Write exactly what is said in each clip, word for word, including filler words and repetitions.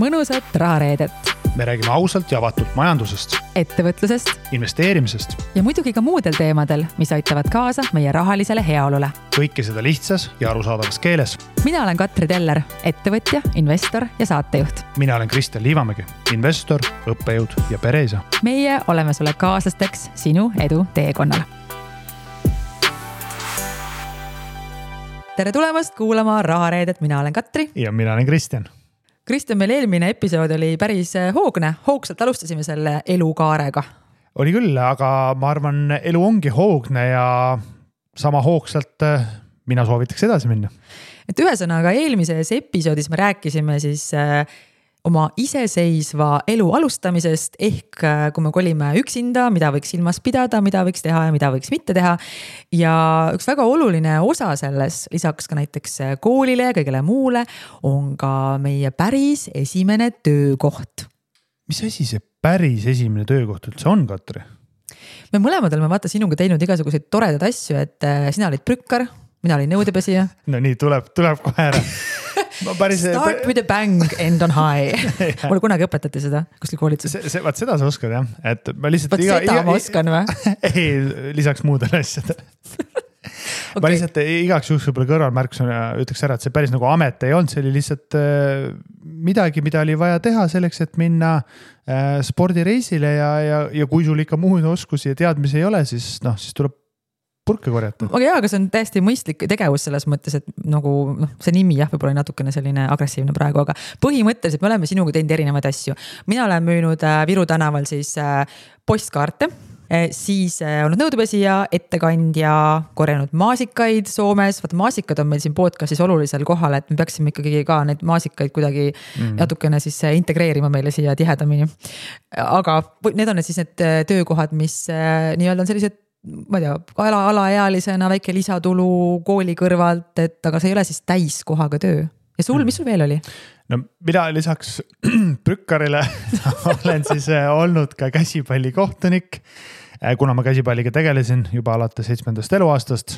mõnusat rahareedet. Me räägime ausalt ja avatud majandusest, ettevõtlusest, investeerimisest ja muidugi ka muudel teemadel, mis aitavad kaasa meie rahalisele heaolule. Kõike seda lihtsas ja arusaadavas keeles. Mina olen Katri Teller, ettevõtja, investor ja saatejuht. Mina olen Kristel Liivamägi, investor, õppejõud ja pereisa. Meie oleme sulle kaaslasteks sinu edu teekonnal. Tere tulemast kuulama Rahareedet, mina olen Katri. Ja mina olen Kristjan. Kristjan, meil eelmine episood oli päris hoogne, hoogsalt alustasime selle elukaarega. Oli küll, aga ma arvan, elu ongi hoogne ja sama hoogsalt mina soovitaks edasi minna. Et ühesõnaga, eelmises episoodis me rääkisime siis oma iseseisva elu alustamisest, ehk kui me kolime üksinda, mida võiks silmas pidada, mida võiks teha ja mida võiks mitte teha. Ja üks väga oluline osa selles, lisaks ka näiteks koolile ja kõigele muule, on ka meie päris esimene töökoht. Mis asi see päris esimene töökoht üldse on, Katri? Me mõlemad oleme vaata sinuga teinud igasuguseid toredad asju, et sina olid prükkar, mina olin nõudepesija. No nii, tuleb, tuleb kohe ära. Päris... Start with a bang, end on high. Mulle kunagi õpetati seda, kus oli koolitsus. Vaat seda sa oskad, jah. Et ma lihtsalt vaat iga, seda iga, ma oskan, või? Ei, lisaks muudele asjadele. Okay. Ma lihtsalt igaks juhuks võib-olla kõrvalmärksõna ütleks ära, et see päris nagu amet ei olnud, see oli lihtsalt midagi, mida oli vaja teha selleks, et minna spordireisile ja, ja, ja kui sul ikka muud oskusi ja teadmisi ei ole, siis, noh, siis tuleb purke korjata. Aga jah, aga see on täiesti mõistlik tegevus selles mõttes, et nagu noh, see nimi jah, võib-olla natukene selline agressiivne praegu, aga põhimõtteliselt me oleme sinuga teinud erinevaid asju. Mina olen müünud Viru tänaval siis postkaarte, siis on nõudepesija, ettekandja, korjanud maasikaid Soomes. Vaat maasikad on meil siin podcastis olulisel kohal, et me peaksime ikkagi ka need maasikaid kuidagi mm. natukene siis integreerima meile siia tihedamini. Aga need on need siis need töökohad, mis nii-öelda on sellised ma ei tea, alaealisena väike lisatulu kooli kõrvalt, et aga see ei ole siis täiskohaga töö. Ja sul, mis sul veel oli? No mina lisaks prükkarile olen siis olnud ka käsipallikohtunik, kuna ma käsipalliga tegelesin juba alates seitsmendast eluaastast.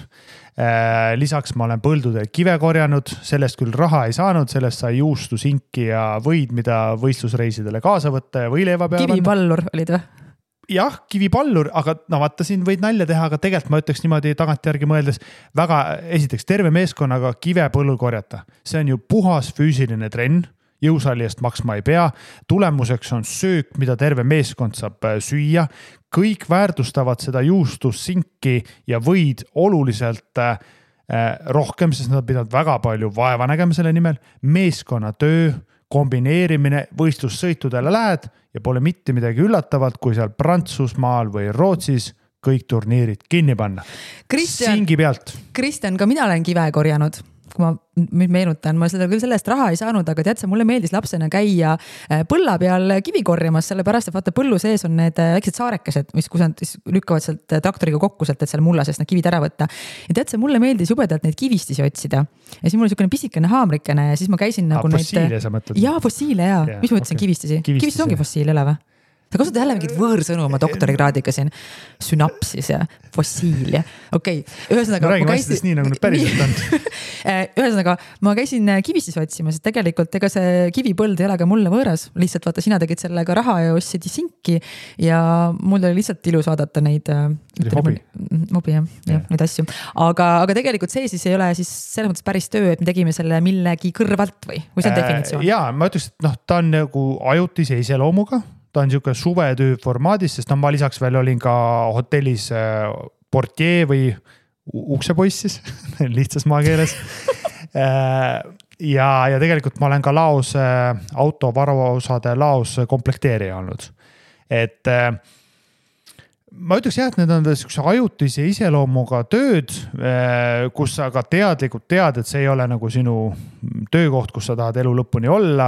Lisaks ma olen põldudel kive korjanud, sellest küll raha ei saanud, sellest sai juustu, sinki ja võid, mida võistlusreisidele kaasa võtta ja võileiva peale. Kivipallur olid või? Jah, kivipallur, aga no vaata, siin võid nalja teha, aga tegelikult ma ütleks niimoodi tagantjärgi mõeldes väga esiteks terve meeskonnaga kive põllul korjata. See on ju puhas füüsiline trenn, jõusaali eest maksma ei pea, tulemuseks on söök, mida terve meeskond saab süüa, kõik väärtustavad seda juustussinki ja võid oluliselt rohkem, sest nad pidavad väga palju vaeva nägema selle nimel, meeskonnatöö, kombineerimine, võistlussõitudele lähed ja pole mitte midagi üllatavalt, kui seal Prantsusmaal või Rootsis kõik turniirid kinni panna. Kristjan, Singi pealt. Kristjan, ka mina olen kive korjanud, kui ma meenutan, ma seda küll sellest raha ei saanud, aga tead, see mulle meeldis lapsena käia põlla peal kivi korjamas, sellepärast, et vaata põllu sees on need väiksed saarekesed, mis kus nad lükkavad sealt traktoriga kokku sealt, et seal mulla sest nad kivid ära võtta. Ja tead, see mulle meeldis jubedalt neid kivistisi otsida. Ja siis mul oli selline pisikene haamrikene ja siis ma käisin nagu neid... Fossiile sa mõtled? Jaa, fossiile, jaa. Yeah, mis ma ütlesin, okay. kivistisi? kivistisi? Kivistisi ongi fossiile, eleva. Ta kasutas jälle mingid võõrsõnu oma doktorikraadiga siin. Sünapsis ja fossiil ja okei. Okay. Ühesõnaga, ma, ma käisin... Nii, nagu päriselt on. Ühesõnaga, ma käisin kivistis otsimas, et tegelikult ega see kivipõld ei ole ka mulle võõras. Lihtsalt vaata, sina tegid sellega raha ja ostsid sinki ja mul oli lihtsalt ilus vaadata neid... Ütleme, hobi. Hobi, jah, jah, yeah. Neid asju. Aga, aga tegelikult see siis ei ole siis selles mõttes päris töö, et me tegime selle millegi kõrvalt või? Või see on definitsioon? Jaa, ma ütleks, et noh, ta on nagu ajutise iseloomuga. Ta on siuke suvetöö formaadis, sest no, ma lisaks veel olin ka hotellis portier või uksepoissis, lihtsas maakeeles. ja, ja tegelikult ma olen ka laos, auto varuosade laos komplekteerija olnud. Et ma ütleks jah, et need on siukse ajutise iseloomuga tööd, kus sa ka teadlikult tead, et see ei ole nagu sinu töökoht, kus sa tahad elu lõpuni olla,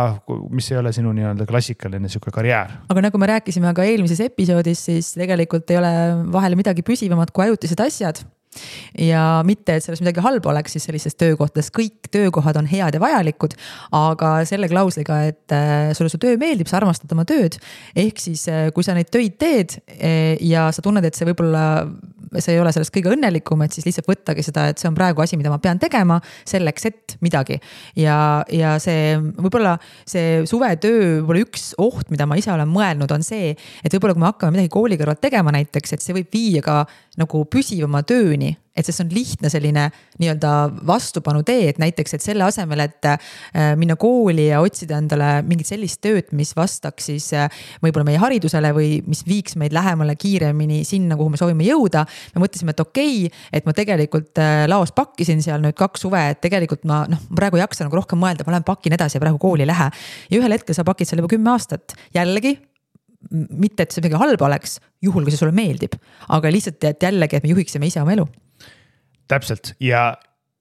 mis ei ole sinu nii-öelda klassikaline siuke karjäär. Aga nagu me rääkisime ka eelmises episoodis, siis tegelikult ei ole vahel midagi püsivamat kui ajutised asjad. ja mitte, et selles midagi halba oleks, siis sellises töökohtades kõik töökohad on head ja vajalikud, aga selle klausliga, et sulle su töö meeldib, sa armastad oma tööd, ehk siis kui sa neid töid teed ja sa tunned, et see võibolla see ei ole sellest kõige õnnelikum, et siis lihtsalt võttagi seda, et see on praegu asi, mida ma pean tegema selleks, et midagi ja, ja see võibolla see suvetöö, võibolla üks oht, mida ma ise olen mõelnud, on see, et võibolla kui me hakkame midagi kooli kõrvalt tegema näiteks, et see võib viia ka nagu püsivama tööni, et see on lihtne selline nii-öelda vastupanu tee, et näiteks, et selle asemel, et minna kooli ja otsida endale mingit sellist tööd, mis vastaks siis võibolla meie haridusele või mis viiks meid lähemale kiiremini sinna, kuhu me soovime jõuda. Me mõtlesime, et okei, et ma tegelikult laos pakkisin seal nüüd kaks suve, et tegelikult ma noh, praegu jaksan nagu rohkem mõelda, ma lähen pakin edasi ja praegu kooli lähe. Ja ühel hetkel sa pakid seal juba kümme aastat. Jällegi, mitte, et see midagi halba oleks, juhul, kui see sulle meeldib, aga lihtsalt et jällegi, et me juhiksime ise oma elu. Täpselt ja,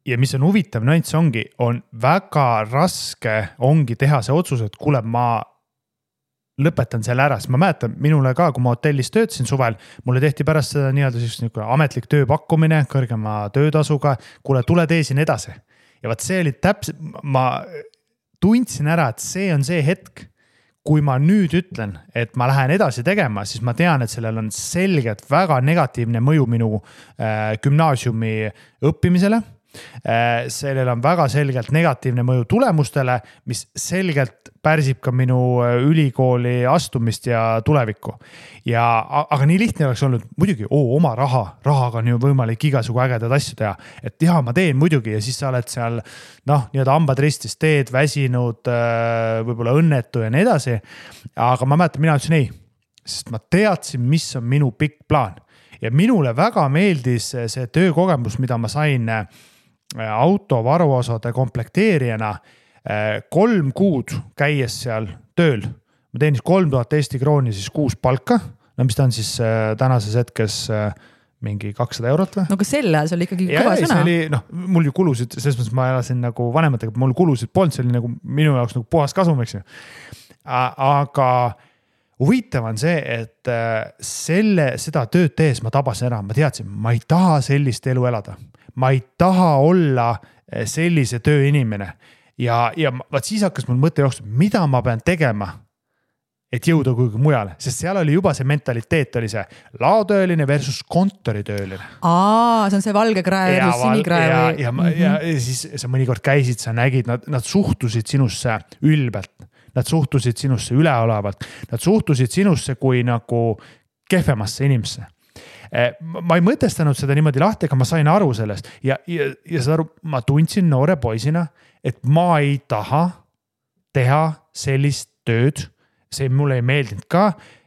ja mis on huvitav nüanss ongi, on väga raske ongi teha see otsus, et kuule, ma lõpetan selle ära, sest ma mäletan minule ka, kui ma hotellis töötsin suvel, mulle tehti pärast seda nii-öelda ametlik tööpakkumine, kõrgema töötasuga, kuule, tule teesin edasi ja vaat see oli täpselt, ma tundsin ära, et see on see hetk, kui ma nüüd ütlen, et ma lähen edasi tegema, siis ma tean, et sellel on selgelt väga negatiivne mõju minu äh, gümnaasiumi õppimisele. Äh, sellel on väga selgelt negatiivne mõju tulemustele, mis selgelt pärsib ka minu ülikooli astumist ja tulevikku. Ja, aga nii lihtne oleks olnud muidugi, oo, oma raha, rahaga on ju võimalik igasugu ägedad asju teha. Et jah, ma teen muidugi ja siis sa oled seal noh, nii-öelda ambad ristis, teed, väsinud, võibolla õnnetu ja nii edasi. Aga ma mäletan, mina ütlesin ei, sest ma teadsin, mis on minu pikk plaan. Ja minule väga meeldis see töökogemus, mida ma sain auto varuosade komplekteerijana kolm kuud käies seal tööl. Ma teenis kolm tuhat Eesti krooni siis kuus palka, no mis ta on siis tänases hetkes mingi kakssada eurot või? No ka selle, see oli ikkagi kõva sõna. Oli, noh, mul ju kulusid, selles mõttes ma elasin nagu vanematega, mul kulusid polnud, see oli nagu minu jaoks nagu puhas kasum, eks ju. Aga huvitav on see, et selle, seda tööd tees ma tabasin ära, ma teadsin, ma ei taha sellist elu elada. Ma ei taha olla sellise töö inimene. Ja, ja vaat siis hakkas mul mõte jooksma, mida ma pean tegema, et jõuda kuigi mujale. Sest seal oli juba see mentaliteet, oli see laotööline versus kontoritööline. Aa, see on see valge krae ja sinikrae. Ja, ja, mm-hmm. ja, ja siis sa mõnikord käisid, sa nägid, nad, nad suhtusid sinusse ülbelt. Nad suhtusid sinusse üleolevalt. Nad suhtusid sinusse kui nagu kehvemasse inimesse. Ma ei mõtestanud seda niimoodi lahti, aga ma sain aru sellest ja, ja, ja seda aru, ma tundsin noore poisina, et ma ei taha teha sellist tööd, see mulle ei meeldinud ka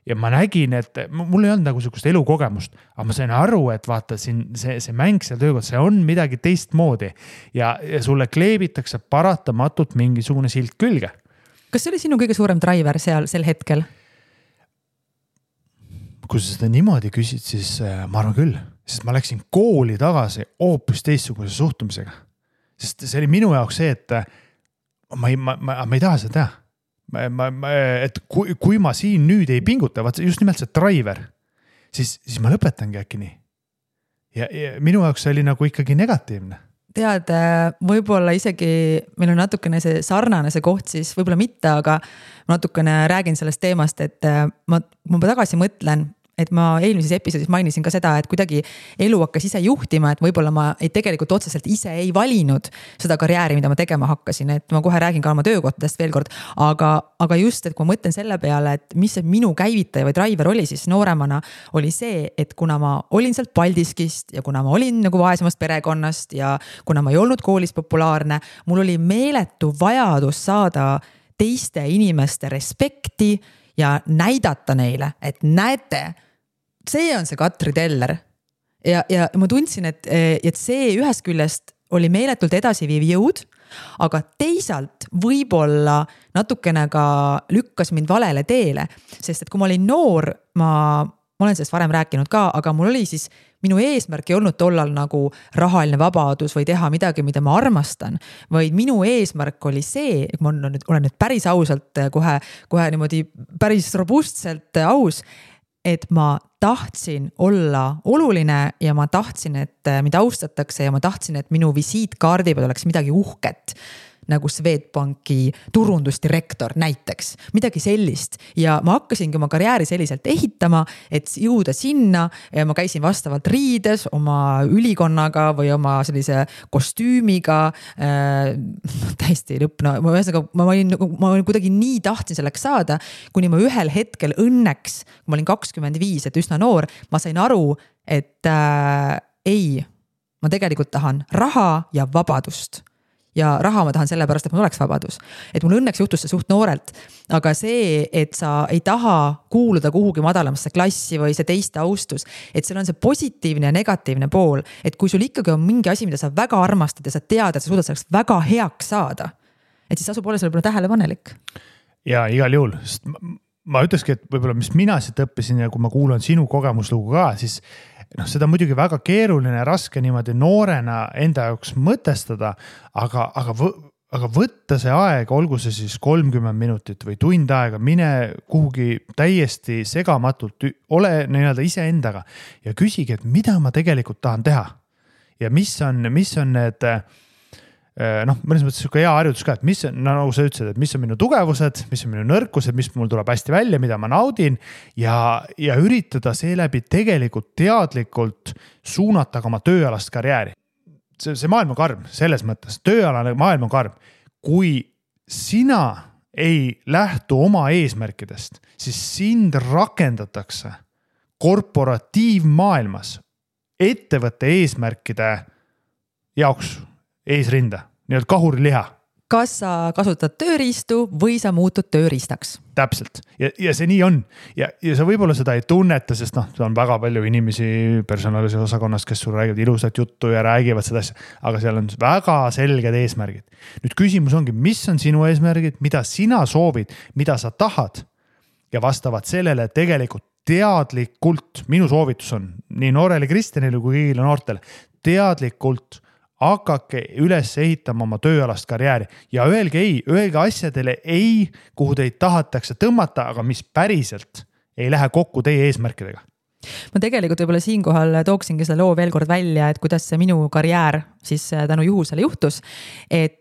ja ma nägin, et mul ei olnud nagu sellist elukogemust, aga ma sain aru, et vaata, siin, see, see mäng seal töökord, see on midagi teistmoodi ja, ja sulle kleebitakse paratamatult mingisugune silt külge. Kas see oli sinu kõige suurem driver seal sel hetkel? Kui sa seda niimoodi küsid, siis ma arvan küll, sest ma läksin kooli tagasi hoopis teistsuguse suhtumisega. Sest see oli minu jaoks see, et ma ei, ma, ma, ma ei taha seda teha. Ma, ma, ma, et kui, kui ma siin nüüd ei pinguta, vaat just nimelt see driver, siis, siis ma lõpetangi äkki nii. Ja, ja minu jaoks oli nagu ikkagi negatiivne. Tead, võibolla isegi, meil on natukene see sarnane see koht siis, võibolla mitte, aga ma natukene räägin sellest teemast, et ma, ma tagasi mõtlen, et ma eelmises episoodis mainisin ka seda, et kuidagi elu hakkas ise juhtima, et võibolla ma ei tegelikult otseselt ise ei valinud seda karjääri, mida ma tegema hakkasin, et ma kohe räägin ka oma töökohtadest veel kord, aga, aga just, et kui ma mõtlen selle peale, et mis see minu käivitaja või driver oli siis nooremana, oli see, et kuna ma olin sealt Paldiskist ja kuna ma olin nagu vaesemast perekonnast ja kuna ma ei olnud koolis populaarne, mul oli meeletu vajadus saada teiste inimeste respekti ja näidata neile, et näete, see on see Katri Teller ja, ja ma tundsin, et, et see ühest küljest oli meeletult edasiviiv jõud, aga teisalt võibolla natukene ka lükkas mind valele teele, sest et kui ma olin noor, ma, ma olen sellest varem rääkinud ka, aga mul oli siis minu eesmärk ei olnud tollal nagu rahaline vabadus või teha midagi, mida ma armastan, vaid minu eesmärk oli see, et ma olen nüüd päris ausalt kohe, kohe niimoodi päris robustselt aus, et ma tahtsin olla oluline ja ma tahtsin, et mida austatakse ja ma tahtsin, et minu visiitkaardi peal oleks midagi uhket. Nagu Swedbanki turundusdirektor näiteks, midagi sellist. Ja ma hakkasingi oma karjääri selliselt ehitama, et jõuda sinna. Ma käisin vastavalt riides oma ülikonnaga või oma sellise kostüümiga. Äh, täiesti lõpna. Ma, ma, ma, ma kuidagi nii tahtsin selleks saada, kuni ma ühel hetkel õnneks, kui ma olin kakskümmend viis, et üsna noor, ma sain aru, et äh, ei, ma tegelikult tahan raha ja vabadust. Ja raha ma tahan sellepärast, et mul oleks vabadus. Et mul õnneks juhtus see suht noorelt, aga see, et sa ei taha kuuluda kuhugi madalamasse klassi või see teiste austus, et seal on see positiivne ja negatiivne pool, et kui sul ikkagi on mingi asi, mida sa väga armastad ja sa tead, et sa suudad selleks väga heaks saada, et siis asub olla selle peale tähelepanelik. Ja igal juhul, sest ma ütleski, et võibolla, mis mina siit õppisin ja kui ma kuulan sinu kogemuslugu ka, siis noh, seda muidugi väga keeruline ja raske niimoodi noorena enda jaoks mõtestada, aga, aga, võ, aga võtta see aeg, olgu see siis kolmkümmend minutit või tund aega, mine kuhugi täiesti segamatult, ole nii-öelda ise endaga ja küsige, et mida ma tegelikult tahan teha ja mis on, mis on need, noh, mõnes mõttes selline hea harjutus ka, et mis on, no, nagu sa ütlesid, et mis on minu tugevused, mis on minu nõrkused, mis mul tuleb hästi välja, mida ma naudin ja, ja üritada seeläbi tegelikult teadlikult suunata ka oma tööalast karjääri. See, see maailm on karm, selles mõttes, tööalane maailm on karm. Kui sina ei lähtu oma eesmärkidest, siis sind rakendatakse korporatiivmaailmas ettevõtte eesmärkide jaoks eesrinda, nii-öelda kahuriliha. Kas sa kasutad tööriistu või sa muutud tööriistaks? Täpselt. Ja, ja see nii on. Ja, ja sa võib-olla seda ei tunneta, sest noh, on väga palju inimesi personaalise osakonnas, kes sul räägivad ilusat juttu ja räägivad seda asja, aga seal on väga selged eesmärgid. Nüüd küsimus ongi, mis on sinu eesmärgid, mida sina soovid, mida sa tahad ja vastavad sellele tegelikult teadlikult, minu soovitus on nii noorele Kristjanile kui kõigile noortele, teadlikult hakake üles ehitama oma tööalast karjääri ja öelge ei, öelge asjadele ei, kuhu teid tahatakse tõmmata, aga mis päriselt ei lähe kokku teie eesmärkidega. Ma tegelikult võib-olla siinkohal tooksingi selle loo veel kord välja, et kuidas see minu karjäär siis tänu juhusele juhtus, et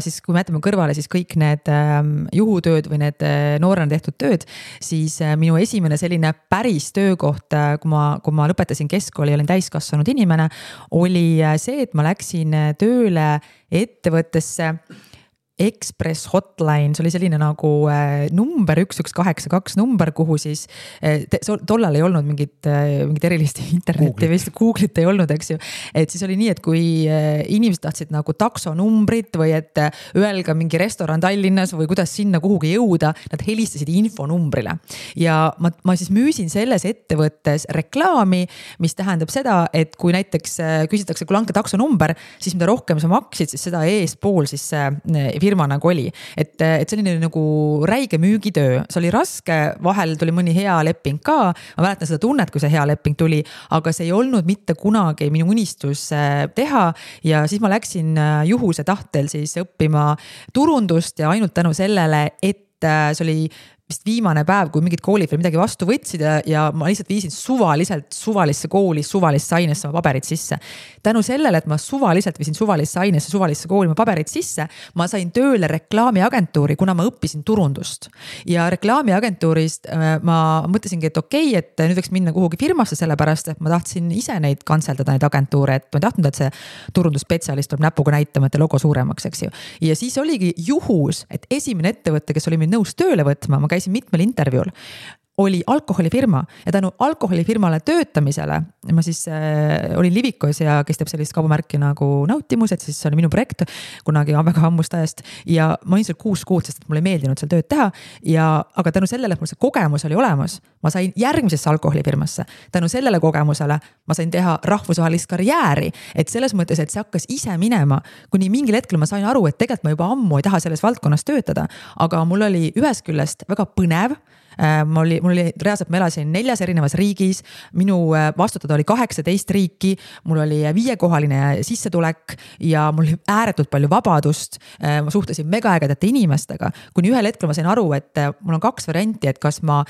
siis kui me jätame kõrvale siis kõik need juhutööd või need noorena tehtud tööd, siis minu esimene selline päris töökoht, kui ma, kui ma lõpetasin keskkooli ja olin täiskasvanud inimene, oli see, et ma läksin tööle ettevõttesse Express Hotline, see oli selline nagu number üks üks kaheksa kaks number, kuhu siis te, tollal ei olnud mingit, mingit erilist interneti Google'it. Google'it ei olnud, eks ju. Et siis oli nii, et kui inimesed tahtsid nagu taksonumbrit või et öelga mingi restoran Tallinnas või kuidas sinna kuhugi jõuda, nad helistasid infonumbrile. Ja ma, ma siis müüsin selles ettevõttes reklaami, mis tähendab seda, et kui näiteks küsitakse, kui lanke taksonumber, siis mida rohkem sa maksid, siis seda eespool siis firma nagu oli, et, et selline nagu räige müügitöö, see oli raske, vahel tuli mõni hea leping ka, ma mäletan seda tunnet, kui see hea leping tuli, aga see ei olnud mitte kunagi minu unistus teha ja siis ma läksin juhuse tahtel siis õppima turundust ja ainult tänu sellele, et see oli vist viimane päev, kui mingid koolid midagi vastu võtsid ja ma lihtsalt viisin suvaliselt suvalisse kooli, suvalisse ainesse oma paberid sisse. Tänu sellele, et ma suvaliselt viisin suvalisse ainesse, suvalisse kooli oma paberid sisse, ma sain tööle reklaamiagentuuri, kuna ma õppisin turundust. Ja reklaamiagentuurist ma mõtlesingi, et okei, et nüüd võiks minna kuhugi firmasse sellepärast, et ma tahtsin ise neid kantseldada, neid agentuure, et ma tahtnud, et see turundusspetsialist tuleb näpuga näitama, et logo suuremaks, eks ju. Ja siis oligi juhus, et esimene ettevõte, kes oli mind nõus tööle võtma, ma käisin mitmel intervjuul, oli alkoholifirma ja tänu alkoholifirmale töötamisele ma siis äh, olin Livikos ja kes teeb sellist kaubamärki nagu Nautimus, et siis see oli minu projekt kunagi väga hammust ajast ja ma olin seal kuus kuud, sest mulle ei meeldinud seal tööd teha ja aga tänu sellele, et mul see kogemus oli olemas, ma sain järgmisesse alkoholifirmasse, tänu sellele kogemusele ma sain teha rahvusvahelist karjääri, et selles mõttes, et see hakkas ise minema, kuni mingil hetkel ma sain aru, et tegelikult ma juba ammu ei taha selles valdkonnas töötada, aga mul oli ühes küljest väga põnev. Ma oli, mul oli reaalselt, ma elasin neljas erinevas riigis, minu vastutada oli kaheksateist riiki, mul oli viiekohaline sissetulek ja mul oli ääretult palju vabadust, ma suhtlesin megaägedate inimestega, kuni ühel hetkel ma sain aru, et mul on kaks varianti, et kas ma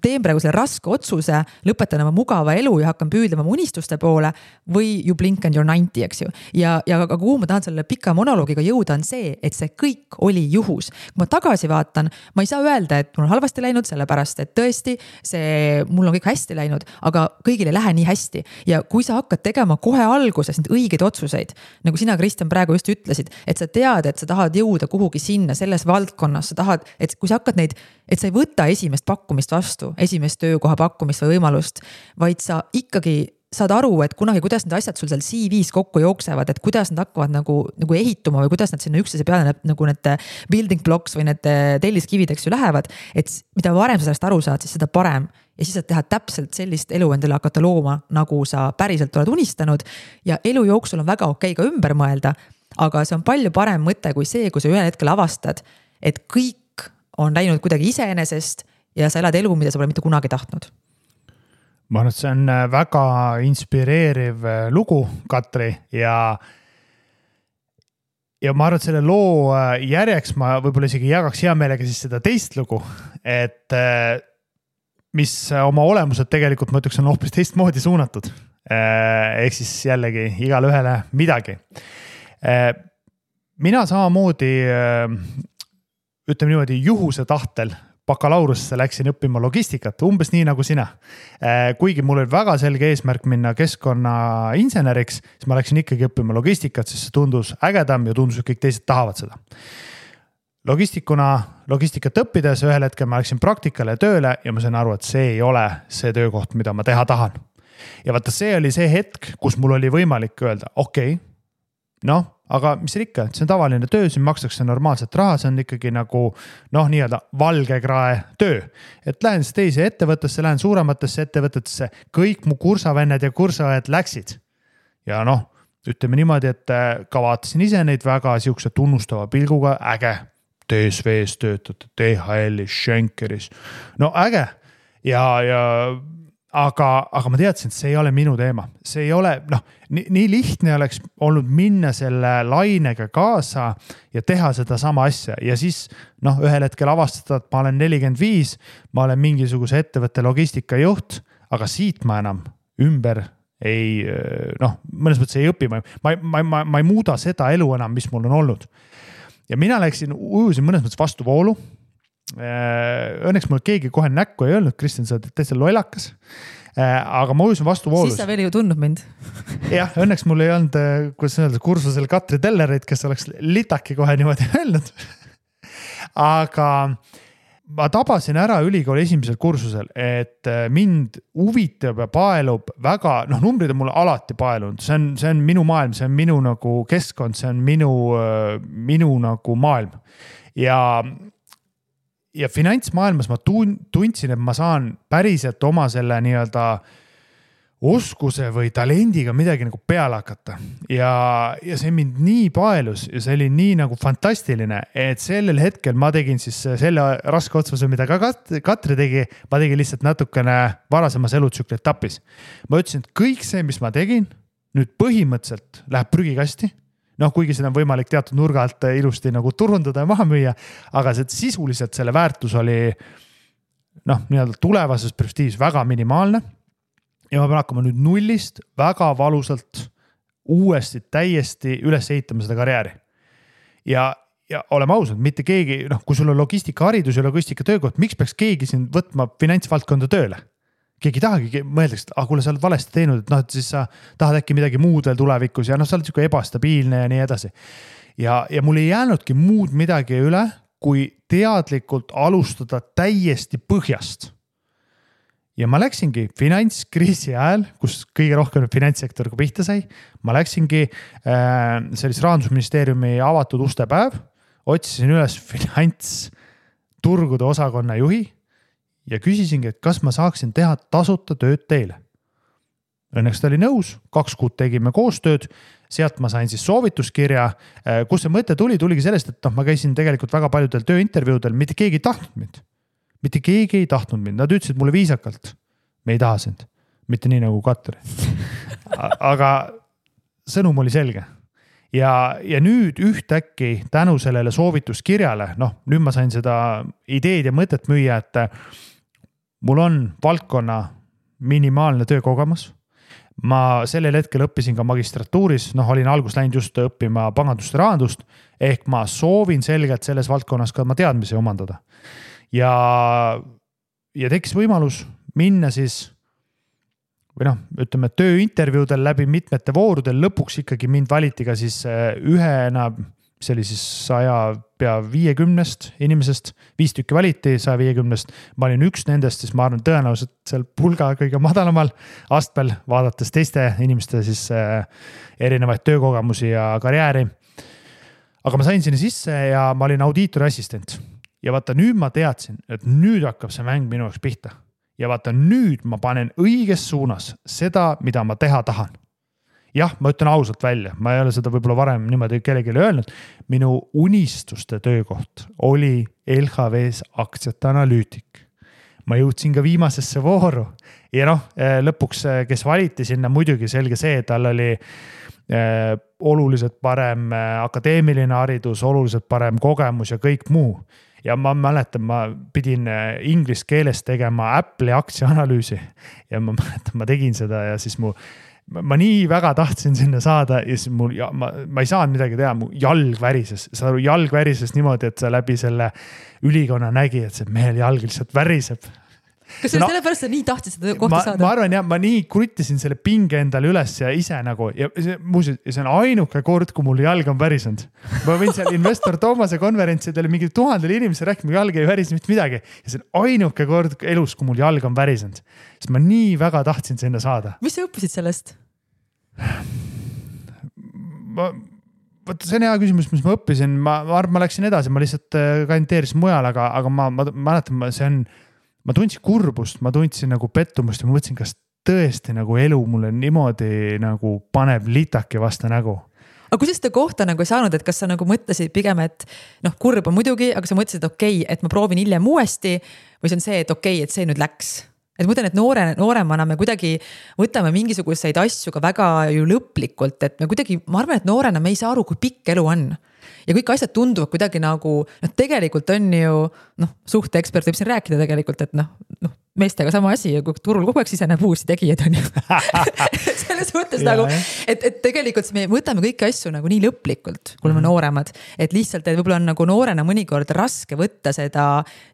teen praegu selle raske otsuse, lõpetan oma mugava elu ja hakkan püüdlema unistuste poole või you blink and you're ninety, eks ju. Ja, ja aga kuhu ma tahan selle pika monoloogiga jõuda on see, et see kõik oli juhus. Kui ma tagasi vaatan, ma ei saa öelda, et mul on halvasti läinud sellepärast, et tõesti see, mul on kõik hästi läinud, aga kõigil ei lähe nii hästi. Ja kui sa hakkad tegema kohe alguses need õigeid otsuseid, nagu sina, Kristjan, praegu just ütlesid, et sa tead, et sa tahad jõuda kuhugi sinna selles valdkonnas, sa tahad, et kui sa hakkad neid, et sa ei võta esimest pakkumist vastu, esimest töökoha pakkumist või võimalust, vaid sa ikkagi saad aru, et kunagi, kuidas need asjad sul seal C V-s kokku jooksevad, et kuidas nad hakkavad nagu, nagu ehituma või kuidas nad sinna ükslase peale nagu need building blocks või need telliskivideks ju lähevad, et mida varem sa sellest aru saad, siis seda parem. Ja siis saad teha täpselt sellist elu endale hakata looma, nagu sa päriselt oled unistanud ja elu jooksul on väga okei ka ümber mõelda, aga see on palju parem mõte kui see, kui sa ühel hetkel avastad, et kõik on läinud kuidagi iseenesest ja sa elad elu, mida sa pole mitte kunagi tahtnud. Ma arvan, et see on väga inspireeriv lugu, Katri, ja, ja ma arvan, et selle loo järjeks ma võib-olla isegi jagaks hea meelega siis seda teist lugu, et mis oma olemused tegelikult, ma ütleks, on hoopis teist moodi suunatud. Ehk siis jällegi igale ühele midagi. Mina samamoodi, ütleme niimoodi, juhuse tahtel bakalaurusse läksin õppima logistikat, umbes nii nagu sina. Kuigi mul oli väga selge eesmärk minna keskkonnainseneriks, siis ma läksin ikkagi õppima logistikat, sest see tundus ägedam ja tundus, et kõik teised tahavad seda. Logistikuna, logistikat õppides ühel hetkel ma läksin praktikale tööle ja ma sain aru, et see ei ole see töökoht, mida ma teha tahan. Ja vaata, see oli see hetk, kus mul oli võimalik öelda, okei, okay, noh, aga mis rikka, see on tavaline töö, siin makstakse normaalset raha, see on ikkagi nagu noh, nii-öelda valge krae töö. Et lähen siis teise ettevõttesse, lähen suurematesse ettevõttesse, kõik mu kursavenned ja kursaajad läksid. Ja noh, ütleme niimoodi, et ka vaatasin ise neid väga siukse tunnustava pilguga, äge, T S V-s töötatud, T H L-is, Schenkeris, no äge ja... ja Aga, aga ma teadsin, et see ei ole minu teema. See ei ole, noh, nii, nii lihtne oleks olnud minna selle lainega kaasa ja teha seda sama asja. Ja siis, noh, ühel hetkel avastada, et ma olen nelikümmend viis, ma olen mingisuguse ettevõtte logistika juht, aga siit ma enam ümber ei, noh, mõnes mõttes ei õpi. Ma, ma, ma, ma ei muuda seda elu enam, mis mul on olnud. Ja mina läksin, ujusin mõnes mõttes vastu voolu. Õnneks mul keegi kohe näkku ei öelnud, Kristjan, sa oled täitsa loilakas, aga ma ujusin vastu voolus. Siis sa veel ju tundnud mind. Jah, õnneks mul ei olnud, kuidas öelda, kursusel Katri Tellereid, kes oleks litaki kohe niimoodi öelnud. Aga ma tabasin ära ülikooli esimesel kursusel, et mind uvitab ja paelub väga, noh, numbrid on mulle alati paelunud, see on, see on minu maailm, see on minu nagu keskkond, see on minu, minu nagu maailm. Ja Ja finantsmaailmas ma tundsin, et ma saan päriselt oma selle nii-öelda oskuse või talendiga midagi nagu peale hakata. Ja, ja see mind nii paelus ja see oli nii nagu fantastiline, et sellel hetkel ma tegin siis selle raske otsuse, mida ka Katri tegi, ma tegin lihtsalt natukene varasemas elutsükli etapis. Ma ütlesin, et kõik see, mis ma tegin, nüüd põhimõtteliselt läheb prügikasti. Noh, kuigi seda on võimalik teatud nurga alt ilusti nagu turundada ja maha müüa, aga see sisuliselt selle väärtus oli noh, nii-öelda tulevases perspektiivis väga minimaalne. Ja ma pean hakkama nüüd nullist väga valusalt uuesti täiesti üles ehitama seda karjääri. Ja, ja oleme ausad, mitte keegi, noh, kui sul on logistika haridus ja logistika töökoht, miks peaks keegi siin võtma finantsvaldkonda tööle? Keegi tahagi mõeldaks, et ah, kuule, sa oled valesti teinud, et noh, et siis sa tahad äkki midagi muud veel tulevikus ja noh, sa oled siuke ebastabiilne ja nii edasi. Ja, ja mul ei jäänudki muud midagi üle, kui teadlikult alustada täiesti põhjast. Ja ma läksingi finantskriisi ajal, kus kõige rohkem finantssektor kui pihta sai, ma läksingi äh, sellis rahandusministeeriumi avatud uste päev, otsisin üles finantsturgude osakonna juhi, ja küsisingi, et kas ma saaksin teha tasuta tööd teile. Õnneks ta oli nõus, kaks kuud tegime koostööd, sealt ma sain siis soovituskirja, kus see mõte tuli, tuligi sellest, et noh, ma käisin tegelikult väga paljudel tööintervjuudel, mitte keegi ei tahtnud mind. Mitte keegi ei tahtnud mind, nad ütlesid mulle viisakalt, me ei taha sind, mitte nii nagu Katri. Aga sõnum oli selge. Ja, ja nüüd ühtäkki tänu sellele soovituskirjale, noh, nüüd ma sain seda ideed ja mõtet müüa, et mul on valdkonna minimaalne töökogemus. Ma sellel hetkel õppisin ka magistratuuris, noh, olin algus läinud just õppima pangandust ja rahandust, ehk ma soovin selgelt selles valdkonnas ka ma teadmisi omandada. Ja, ja tekis võimalus minna siis, või noh, ütleme, tööintervjuudel läbi mitmete voorudel lõpuks ikkagi mind valiti ka siis ühena, see oli siis saja viiekümnest inimesest, viis tükki valiti saja viiekümnest. Ma olin üks nendest, siis ma arvan tõenäoliselt seal pulga kõige madalamal astmel, vaadates teiste inimeste siis erinevaid töökogemusi ja karjääri. Aga ma sain sinna sisse ja ma olin audiitori assistent. Ja vaata, nüüd ma teadsin, et nüüd hakkab see mäng minu jaoks pihta. Ja vaata, nüüd ma panen õiges suunas seda, mida ma teha tahan. Jah, ma ütlen ausalt välja, ma ei ole seda võib-olla varem niimoodi kellegile öelnud. Minu unistuste töökoht oli L H V-s aktsiate analüütik. Ma jõudsin ka viimasesse vooru ja noh, lõpuks, kes valiti sinna muidugi selge see, et tal oli oluliselt parem akadeemiline haridus, oluliselt parem kogemus ja kõik muu. Ja ma mäletan, ma pidin inglis keeles tegema Apple'i aktsianalüüsi ja ma mäletan, ma tegin seda ja siis mu ma nii väga tahtsin sinna saada ja siis mul, ja, ma, ma ei saanud midagi teha, mu jalg värises, sa aru, jalg värises niimoodi, et sa läbi selle ülikonna nägi, et see meel jalg lihtsalt väriseb. Kas no, sellepärast sa nii tahtsid seda kohta ma, saada? Ma arvan, jah, ma nii krutisin selle pinge endale üles ja ise nagu, ja see, muuseas, see on ainuke kord, kui mul jalg on värisenud. Ma võin seal investor Toomase konverentsidele mingi tuhandele inimesele rääkima, jalg ei väris mitte midagi. Ja see on ainuke kord elus, kui mul jalg on värisenud. Sest ma nii väga tahtsin sinna saada. Mis sa õppisid sellest? Ma... Võtta, see on hea küsimus, mis ma õppisin. Ma arvan, ma läksin edasi, ma lihtsalt kandideerisin mujal, aga, aga ma mäletan, ma, see on ma tundsin kurbust, ma tundsin nagu pettumust ja ma mõtlesin, kas tõesti nagu elu mulle niimoodi nagu paneb litake vasta nägu. Aga kui sa seda kohta nagu ei saanud, et kas sa nagu mõtlesid pigem, et noh, kurb on muidugi, aga sa mõtlesid, et okei, okay, et ma proovin hiljem uuesti või see on see, et okei, okay, et see nüüd läks. Et mõtlen, et noore, nooremana me kuidagi võtame mingisuguseid asju ka väga ju lõplikult, et me kuidagi, ma arvan, et noorena me ei saa aru, kui pikk elu on. Ja kõik asjad tunduvad kuidagi nagu, noh, tegelikult on ju, noh, suhte ekspert võib siin rääkida tegelikult, et noh, noh meestega sama asi ja kui turul kogu aeg siseneb uusi tegijad on ju. Selles mõttes ja, nagu, et, et tegelikult me võtame kõiki asju nagu nii lõplikult, kui me mm. nooremad, et lihtsalt et võib-olla on nagu noorena mõnikord raske võtta seda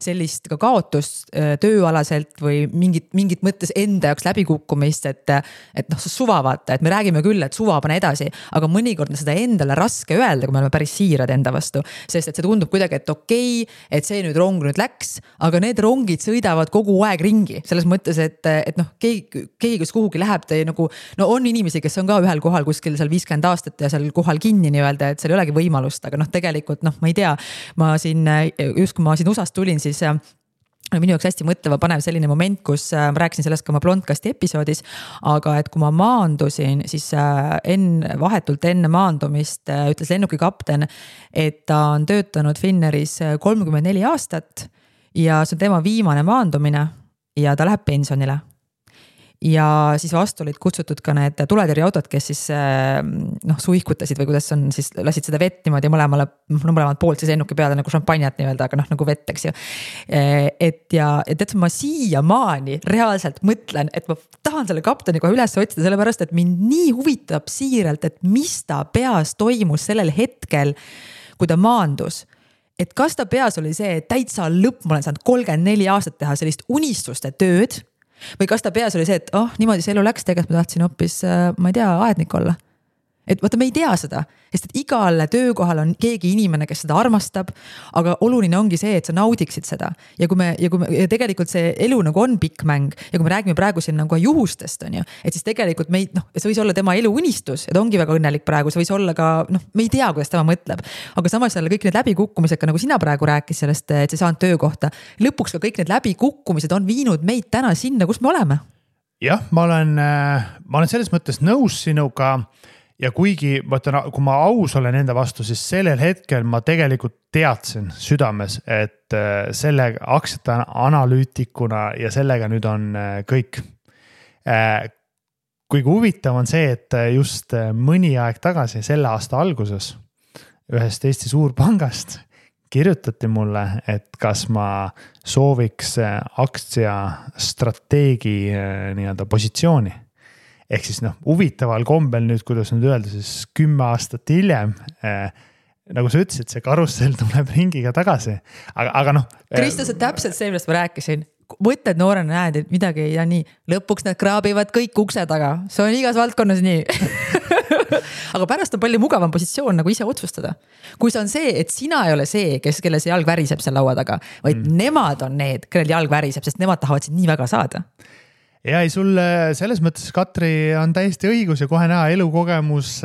sellist ka kaotust tööalaselt või mingit, mingit mõttes enda jaoks läbikukkumist, et, et noh, suva vaata, et me räägime küll, et suva pane edasi, aga mõnikord seda endale raske öelda, kui me oleme päris siirad enda vastu, sest et see tundub kuidagi, et okei, et see nüüd rong nüüd läks, aga need rongid sõidavad kogu aeg ringi. Selles mõttes, et, et noh, keegi, keegi, kus kuhugi läheb, te nagu, no on inimesi, kes on ka ühel kohal kuskil seal viiskümmend aastat ja seal kohal kinni nii-öelda, et seal ei olegi võimalust, aga noh, tegelikult noh, ma ei tea, ma siin, just kui ma siin U S A-st tulin, siis minu jaoks hästi mõtleva panev selline moment, kus ma rääksin sellest ka oma Blondcasti episoodis, aga et kui ma maandusin, siis enne, vahetult enne maandumist ütles lennuki kapten, et ta on töötanud Finneiris kolmkümmend neli aastat ja see on tema viimane maandumine. Ja ta läheb pensionile. Ja siis vastu olid kutsutud ka need tuletõrjeautod, kes siis noh, suihkutasid või kuidas on, siis lasid seda vett niimoodi mõlemale, mõlemad poolt siis ennuki peale nagu šampanjat nii-öelda, aga noh, nagu vetteks ju. Et ja, et, et ma siia maani reaalselt mõtlen, et ma tahan selle kapteni kohe üles otsida sellepärast, et mind nii huvitab siirelt, et mis ta peas toimus sellel hetkel, kui ta maandus. Et kas ta peas oli see, et täitsa lõpp, ma olen saanud kolmkümmend neli aastat teha sellist unistuste tööd või kas ta peas oli see, et oh, niimoodi see elu läks tegelikult, ma tahtsin hoopis, ma ei tea, aednik olla. Et vaata, me ei tea seda, sest et igale töökohal on keegi inimene, kes seda armastab, aga oluline ongi see, et sa naudiksid seda. Ja kui me, ja kui me ja tegelikult see elu nagu on pikk mäng ja kui me räägime praegu siin nagu juhustest, on ju, et siis tegelikult me ei, noh, see võis olla tema elu unistus, et ongi väga õnnelik praegu, see võis olla ka, noh, me ei tea, kuidas tema mõtleb, aga samas seal kõik need läbikukkumised, nagu sina praegu rääkis sellest, et see saanud töökohta, lõpuks ka kõik need läbikukkumised on viinud meid täna sinna, kus me oleme. Jah, ma olen, ma olen selles mõttes nõus sinuga. Ja kuigi, kui ma aus olen enda vastu, siis sellel hetkel ma tegelikult teadsin südames, et selle aktsiate analüütikuna ja sellega nüüd on kõik. Kuigi huvitav on see, et just mõni aeg tagasi selle aasta alguses ühest Eesti suurpangast kirjutati mulle, et kas ma sooviks aktsia strateegi nii-öelda positsiooni. Ehk siis noh, huvitaval kombel nüüd, kuidas nüüd öelda, siis kümme aastat hiljem, eh, nagu sa ütlesid, see karussel tuleb ringiga tagasi. Aga, aga noh... Kristel, sa täpselt see, millest ma rääkisin. Võtted noorena näed, et midagi ei ja nii. Lõpuks nad kraabivad kõik ukse taga. See on igas valdkonnas nii. Aga pärast on palju mugavam positsioon nagu ise otsustada. Kui see on see, et sina ei ole see, kes, kelle see jalg väriseb seal laua taga, vaid mm. nemad on need, kellel jalg väriseb, sest nemad tahavad siin nii väga saada. Ja ei sul selles mõttes, Katri, on täiesti õigus ja kohe näha elukogemus,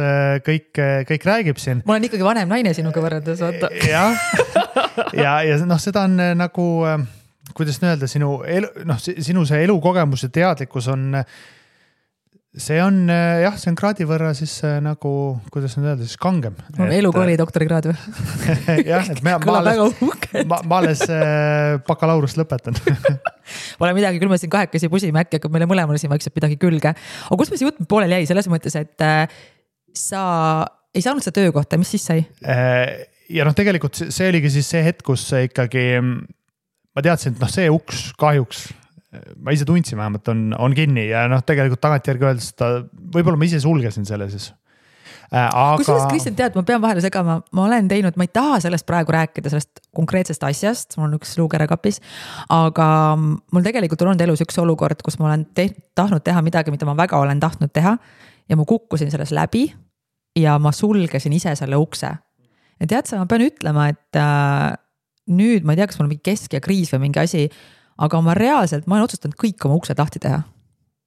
kõik, kõik räägib siin. Ma olen ikkagi vanem naine sinuga võrreldes. ja, ja, ja noh, seda on nagu, kuidas öelda, sinu, elu, noh, sinu see elukogemus ja teadlikus on... See on, jah, see on kraadi võrra siis nagu, kuidas on öelda, siis kangem. On et, elukooli doktori kraad või? jah, et ma, ma, alles, ma, ma alles bakalaurust lõpetan. Pole midagi, küll me siin kahekesi pusime äkki, kui meile mõlemale siin vaikselt midagi külge. Aga kus me siin jutme poolel jäi? Selles mõttes, et sa ei saanud seda töökohta, mis siis sai? Ja noh, tegelikult see oligi siis see hetk, kus ikkagi ma teadsin, et noh, see uks kahjuks ma ise tundsin vähemalt, on, on kinni ja noh, tegelikult tagantjärgi öeldes, võib-olla ma ise sulgesin selle siis. Äh, aga... Kui sellest, Kristjan, tead, ma pean vahele segama, ma olen teinud, ma ei taha sellest praegu rääkida, sellest konkreetsest asjast, mul on üks luukere kapis, aga mul tegelikult on olnud elus üks olukord, kus ma olen te- tahtnud teha midagi, mida ma väga olen tahtnud teha ja ma kukkusin selles läbi ja ma sulgesin ise selle ukse. Ja tead sa, ma pean ütlema, et äh, nüüd ma ei tea, kas mul on mingi kesk ja kriis või mingi asi, aga ma reaalselt, ma olen otsustanud kõik oma ukse lahti teha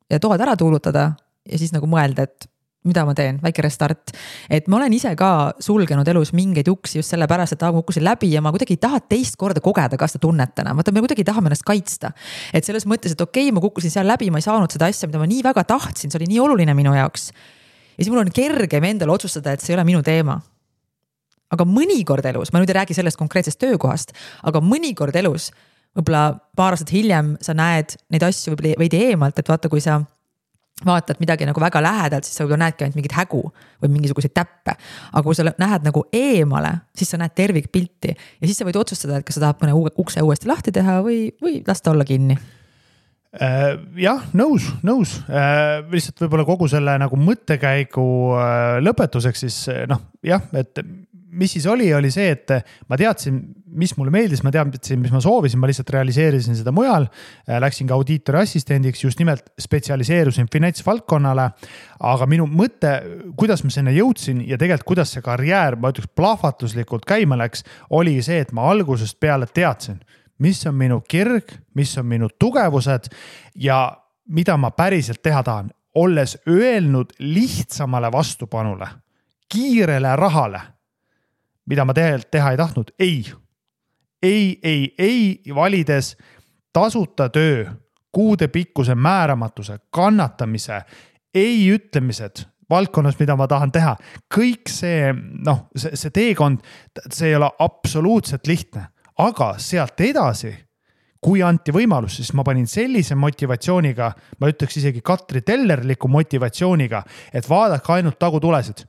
ja toad ära tuulutada ja siis nagu mõelda, et mida ma teen, väike restart. Et ma olen ise ka sulgenud elus mingeid uksi just selle pärast, et ta kukkusin läbi ja ma kuidagi ei taha teist korda kogeda, kas ta tunnetana. Ma kuidagi ei taha ennast kaitsta. Et selles mõttes, et okei, ma kukkusin seal läbi, ma ei saanud seda asja, mida ma nii väga tahtsin, see oli nii oluline minu jaoks. Ja siis mul on kergem endal otsustada, et see ei ole minu teema. Aga mõnikord elus, ma nüüd ei räägi sellest konkreetsest töökohast, aga mõnikord elus võib-olla paar aastat hiljem sa näed neid asju veidi eemalt, et vaata, kui sa vaatad midagi nagu väga lähedalt, siis sa võib-olla näedki ainult mingid hägu või mingisuguseid täppe. Aga kui sa näed nagu eemale, siis sa näed tervikpilti ja siis sa võid otsustada, et kas sa tahad mõne ukse uuesti lahti teha või, või lasta olla kinni. Jah, nõus, nõus. Lihtsalt võib-olla kogu selle nagu mõttekäigu lõpetuseks siis noh, jah, et mis siis oli, oli see, et ma teadsin, mis mulle meeldis, ma teadsin, mis ma soovisin, ma lihtsalt realiseerisin seda mujal, läksin ka audiitori assistendiks, just nimelt spetsialiseerusin finantsvaldkonnale, aga minu mõte, kuidas ma sinna jõudsin ja tegelikult kuidas see karjäär, ma ütleks, plahvatuslikult käima läks, oli see, et ma algusest peale teadsin, mis on minu kirg, mis on minu tugevused ja mida ma päriselt teha tahan, olles öelnud lihtsamale vastupanule, kiirele rahale, mida ma tegelikult teha ei tahtnud, ei. Ei, ei, ei, valides tasuta töö, kuude pikkuse määramatuse, kannatamise, ei ütlemised, valdkonnas, mida ma tahan teha. Kõik see, noh, see, see teekond, see ei ole absoluutselt lihtne. Aga sealt edasi, kui anti võimalus, siis ma panin sellise motivatsiooniga, ma ütleks isegi Katri Tellerliku motivatsiooniga, et vaadake ainult tagutulesid.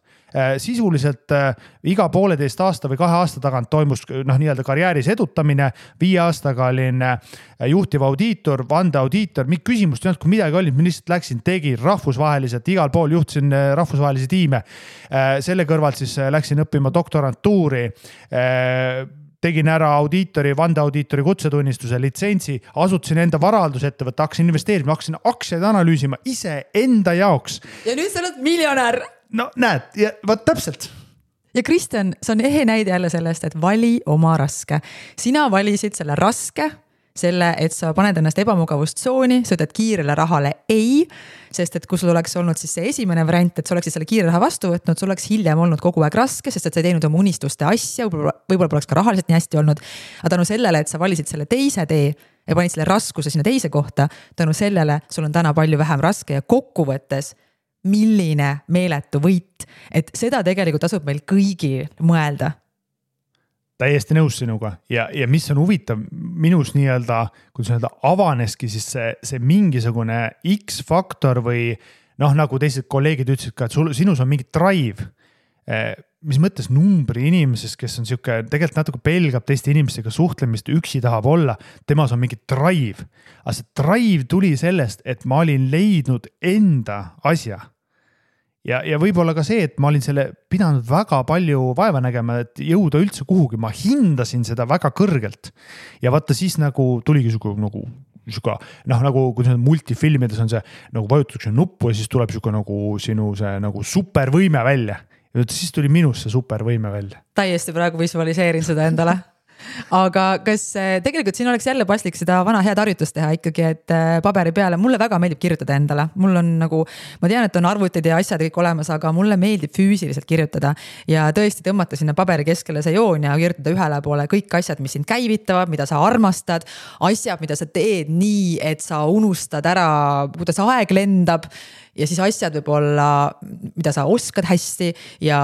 Sisuliselt äh, iga pooleteist aasta või kahe aasta tagant toimus noh, nii-öelda karjääris edutamine, viie aastaga olin äh, juhtiv audiitor, vandeaudiitor, mingit küsimust ei olnud, kui midagi oli, ma lihtsalt läksin, tegin rahvusvaheliselt, igal pool juhtisin äh, rahvusvahelisi tiime, äh, selle kõrvalt siis äh, läksin õppima doktorantuuri, äh, tegin ära audiitori, vandeaudiitori kutsetunnistuse, litsentsi, asutsin enda varaldusettevõtte, hakkasin investeerima, hakkasin aktsiaid analüüsima ise enda jaoks. Ja nüüd sa oled miljonär. No näed, ja, vaat täpselt. Ja Kristjan, see on ehe näide jälle sellest, et vali oma raske. Sina valisid selle raske, selle, et sa paned ennast ebamugavust sooni, sa ütled kiirele rahale ei, sest et kui sul oleks olnud siis see esimene variant, et sa oleksid selle kiirele raha vastu võtnud, sul oleks hiljem olnud kogu aeg raske, sest et sa ei teinud oma unistuste asja, võib-olla poleks ka rahaliselt nii hästi olnud. Aga tänu sellele, et sa valisid selle teise tee, ja panid selle raskuse sinna teise kohta, tänu sellele sul on täna palju vähem raske ja kokkuvõttes milline meeletu võit, et seda tegelikult tasub meil kõigi mõelda. Täiesti nõus sinuga ja, ja mis on huvitav minus nii-öelda, kuidas öelda, avaneski siis see, see mingisugune X-faktor või noh, nagu teised kolleegid ütlesid ka, et sul, sinus on mingi drive. mis mõttes numbri inimeses, kes on siuke, tegelikult natuke pelgab teiste inimestega suhtlemist, üksi tahab olla, temas on mingi drive. Aga see drive tuli sellest, et ma olin leidnud enda asja. Ja, ja võib-olla ka see, et ma olin selle pidanud väga palju vaeva nägema, et jõuda üldse kuhugi. Ma hindasin seda väga kõrgelt. Ja vaata siis nagu tuligi sugu nagu... Suga, noh, nagu kui see on multifilmides on see, nagu vajutuseks on nuppu ja siis tuleb suga nagu sinu see nagu supervõime välja. Ja siis tuli minus see supervõime välja. Täiesti praegu visualiseerin seda endale. Aga kas tegelikult siin oleks jälle paslik seda vana head harjutust teha ikkagi, et paperi peale mulle väga meeldib kirjutada endale. Mul on nagu, ma tean, et on arvutid ja asjad kõik olemas, aga mulle meeldib füüsiliselt kirjutada ja tõesti tõmmata sinna paperi keskele see joon ja kirjutada ühele poole kõik asjad, mis sind käivitavad, mida sa armastad, asjad, mida sa teed nii, et sa unustad ära, kuidas aeg lendab. Ja siis asjad võib-olla, mida sa oskad hästi ja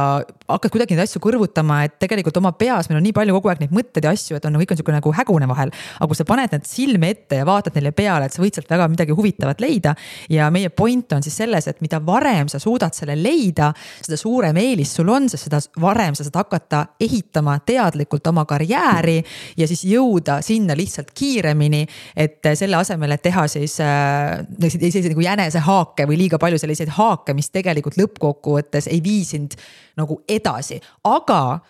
hakkad kuidagi neid asju kõrvutama, et tegelikult oma peas meil on nii palju kogu aeg neid mõtted ja asju, et on kõik on selline nagu hägune vahel, aga kui sa paned need silme ette ja vaatad neile peale, et sa võid sealt väga midagi huvitavat leida ja meie point on siis selles, et mida varem sa suudad selle leida, seda suurem eelis sul on, sest seda varem sa saad hakata ehitama teadlikult oma karjääri ja siis jõuda sinna lihtsalt kiiremini, et selle asemele teha siis sellise nagu jänese haake või liiga palju selliseid haake, mis tegelikult lõppkokkuvõttes ei viisind nagu edasi. Aga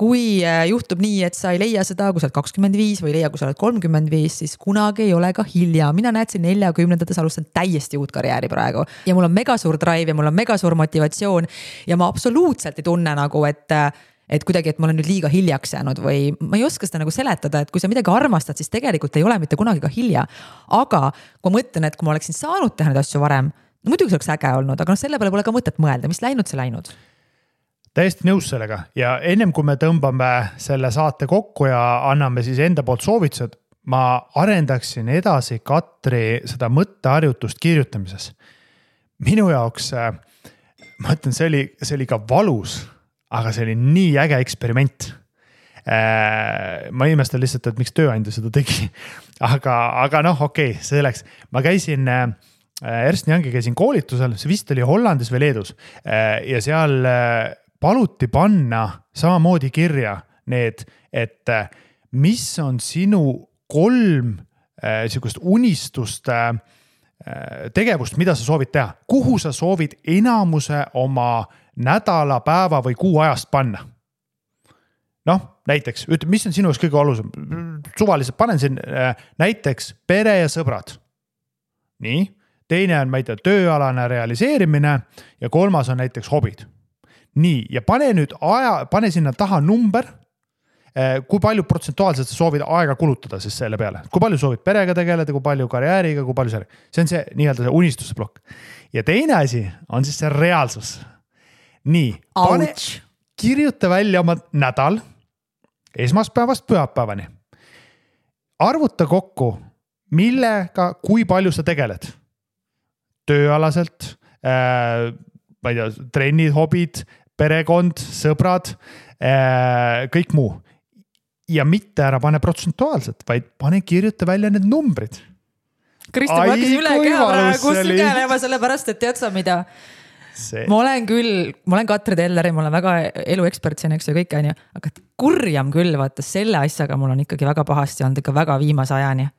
kui juhtub nii, et sa ei leia seda, kui sa oled kakskümmend viis või leia, kui sa oled kolmkümmend viis, siis kunagi ei ole ka hilja. Mina näed siin neljakümnendates alustan täiesti uut karjääri praegu. Ja mul on mega suur drive ja mul on mega suur motivatsioon ja ma absoluutselt ei tunne nagu, et et kuidagi, et ma olen nüüd liiga hiljaks jäänud või ma ei oska seda nagu seletada, et kui sa midagi armastad, siis tegelikult ei ole mitte kunagi ka hilja. Aga kui ma mõtlen, et kui ma oleksin saanud teha asju varem, no muidugi oleks äge olnud, aga no selle peale pole ka mõtet mõelda. Mis läinud see läinud? Täiesti nõus sellega. Ja ennem kui me tõmbame selle saate kokku ja anname siis enda poolt soovitused, ma arendaksin edasi Katri seda mõtteharjutust kirjutamises. Minu jaoks, ma ütlen, see oli, see oli ka valus, aga see oli nii äge eksperiment. Ma imestan lihtsalt, et miks tööandja seda tegi. Aga, aga noh, okei, see läks. Ma käisin... Ernesti Jangi käisin koolitusel, see vist oli Hollandis või Leedus ja seal paluti panna samamoodi kirja need, et mis on sinu kolm siukest unistust tegevust, mida sa soovid teha, kuhu sa soovid enamuse oma nädala, päeva või kuu ajast panna. Noh, näiteks, mis on sinu kõige alusem? Suvaliselt panen siin näiteks pere ja sõbrad. Nii. Teine on, ma ei tea, tööalane realiseerimine ja kolmas on näiteks hobid. Nii, ja pane nüüd aja, pane sinna taha number, kui palju protsentuaalselt sa soovid aega kulutada siis selle peale. Kui palju soovid perega tegeleda, kui palju karjääriga, kui palju selle. See on see nii-öelda see unistuse blokk. Ja teine asi on siis see reaalsus. Nii, pane, kirjuta välja oma nädal esmaspäevast pühapäevani. Arvuta kokku, millega, kui palju sa tegeled. Tööalaselt, äh, ma ei tea, trennid, hobid, perekond, sõbrad, äh, kõik muu. Ja mitte ära pane protsentuaalselt, vaid pane kirjuta välja need numbrid. Kristel, ma hakkasin üle käe praegu sügelema sellepärast, et tead sa mida. See. Ma olen küll, ma olen Katri Telleri, ma olen väga eluekspert siin, eks ju kõik on ju, aga kurjam küll, vaata selle asjaga mul on ikkagi väga pahasti olnud ikka väga viimase ajani.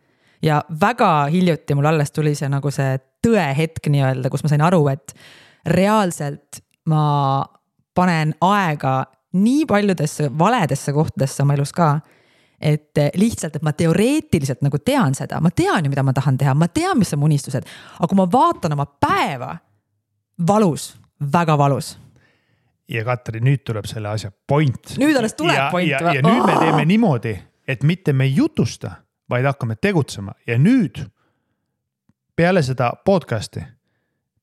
Ja väga hiljuti mul alles tuli see nagu see tõe hetk nii-öelda, kus ma sain aru, et reaalselt ma panen aega nii paljudesse valedesse kohtadesse oma elus ka, et lihtsalt, et ma teoreetiliselt nagu tean seda, ma tean ju, mida ma tahan teha, ma tean, mis on mu unistused, aga kui ma vaatan oma päeva, valus, väga valus. Ja Katri, nüüd tuleb selle asja point. Nüüd alles tuleb ja, point. Ja, ja, ja nüüd me teeme niimoodi, et mitte me ei jutusta, vaid hakkame tegutsema. Ja nüüd peale seda podcasti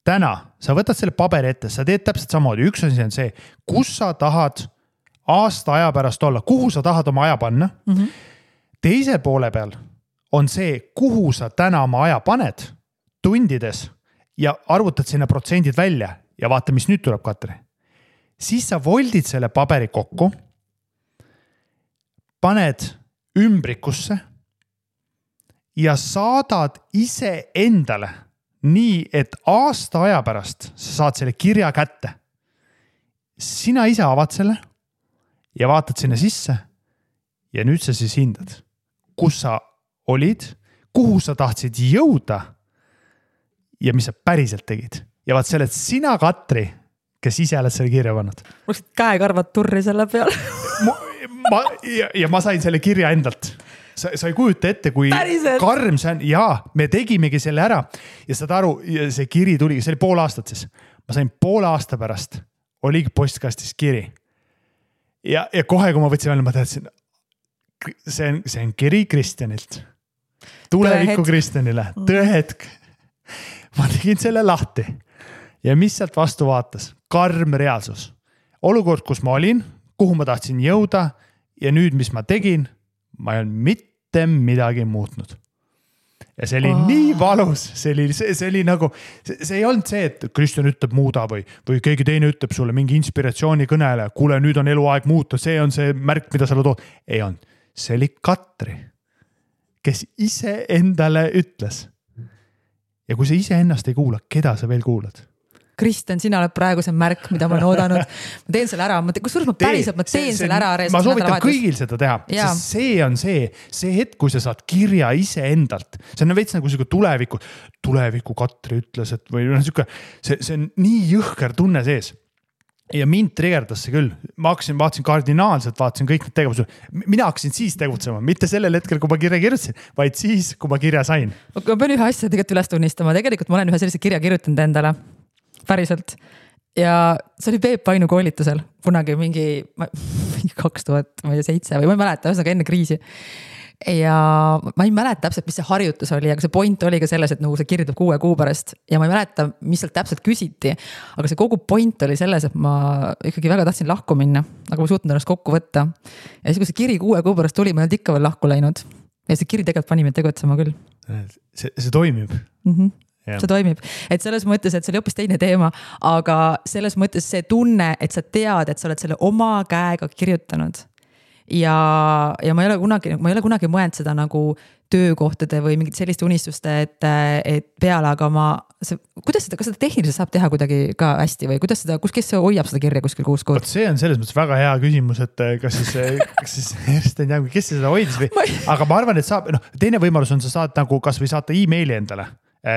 täna sa võtad selle paperi ette, sa teed täpselt samamoodi. Üks on see, kus sa tahad aasta aja pärast olla, kuhu sa tahad oma aja panna. Mm-hmm. Teise poole peal on see, kuhu sa täna oma aja paned tundides ja arvutad sinna protsendid välja ja vaata, mis nüüd tuleb, Katri. Siis sa voldid selle paperi kokku, paned ümbrikusse ja saadad ise endale nii, et aasta aja pärast sa saad selle kirja kätte. Sina ise avad selle, ja vaatad sinna sisse ja nüüd sa siis hindad, kus sa olid, kuhu sa tahtsid jõuda ja mis sa päriselt tegid. Ja vaat selle, et sina, Katri, kes ise oled selle kirja pannud. Must käekarvad turri selle peale. ma, ma, ja, ja ma sain selle kirja endalt. Sa, sa ei kujuta ette, kui päriselt. Karm see on. Jaa, me tegimegi selle ära. Ja saad aru, see kiri tuli, see oli pool aastat siis. Ma sain poole aasta pärast, oli postkastis kiri. Ja, ja kohe, kui ma võtsin välja, ma teadsin, see on, see on kiri Kristjanilt. Tuleviku Kristjanile. Tõehetk. Ma tegin selle lahti. Ja mis sealt vastu vaatas? Karm reaalsus. Olukord, kus ma olin, kuhu ma tahtsin jõuda ja nüüd, mis ma tegin, ma ei olnud mitte midagi muutnud. Ja see oli oh. nii valus. See oli, see, see oli nagu, see, see ei olnud see, et Kristjan ütleb muuda või, või keegi teine ütleb sulle mingi inspiratsiooni kõnele. Kuule, nüüd on eluaeg muuta. See on see märk, mida sa tood. Ei olnud. See oli Katri, kes ise endale ütles. Ja kui sa ise ennast ei kuula, keda sa veel kuulad? Kristjan, sina oled praegu see märk, mida ma olen oodanud. Ma teen selle ära. Ma te... Kusjuures ma päriselt, ma teen see, see, selle ära. Ma soovitan kõigil seda teha. See on see, see hetk, kui sa saad kirja ise endalt. See on veits nagu see tuleviku. Tuleviku Katri ütles, et või see, see on nii jõhker tunne sees. Ja mind trigerdas see küll. Ma hakkasin, vaatasin kardinaalselt, vaatasin kõik need tegevused. Mina hakkasin siis tegutsema, mitte sellel hetkel, kui ma kirja kirjutasin, vaid siis, kui ma kirja sain. Ma pean ühe asja tegelikult üles tunnistama. Tegelikult ma olen ühe sellise kirja kirjutanud endale. Päriselt. Ja see oli Peep Ainu koolitusel. Kunagi mingi, mingi kaks tuhat seitse või ma ei mäleta, ühesõnaga enne kriisi. Ja ma ei mäleta täpselt, mis see harjutus oli, aga see point oli ka selles, et nagu see kirjutab kuue kuu pärast ja ma ei mäleta, mis seal täpselt küsiti, aga see kogu point oli selles, et ma ikkagi väga tahtsin lahku minna, aga ma suutnud ennast kokku võtta. Ja siis, kui see kiri kuue kuu pärast tuli, ma ei olnud ikka veel lahku läinud ja see kiri tegelikult pani mind tegutsema küll. See, see toimib. Mm-hmm. Ja. See toimib. Et selles mõttes, et see oli hoopis teine teema, aga selles mõttes see tunne, et sa tead, et sa oled selle oma käega kirjutanud. Ja, ja ma ei ole kunagi, ma ei ole kunagi mõelnud seda nagu töökohtade või mingid selliste unistuste, et, et peale, aga ma, see, kuidas seda, kas seda tehniliselt saab teha kuidagi ka hästi või kuidas seda, kus, kes hoiab seda kirja kuskil kuus kuud? See on selles mõttes väga hea küsimus, et kas siis, kas siis Ersten jääb, kes seda hoidis või, ma ei... aga ma arvan, et saab, no, teine võimalus on, sa saad nagu kas või saata e-maili endale.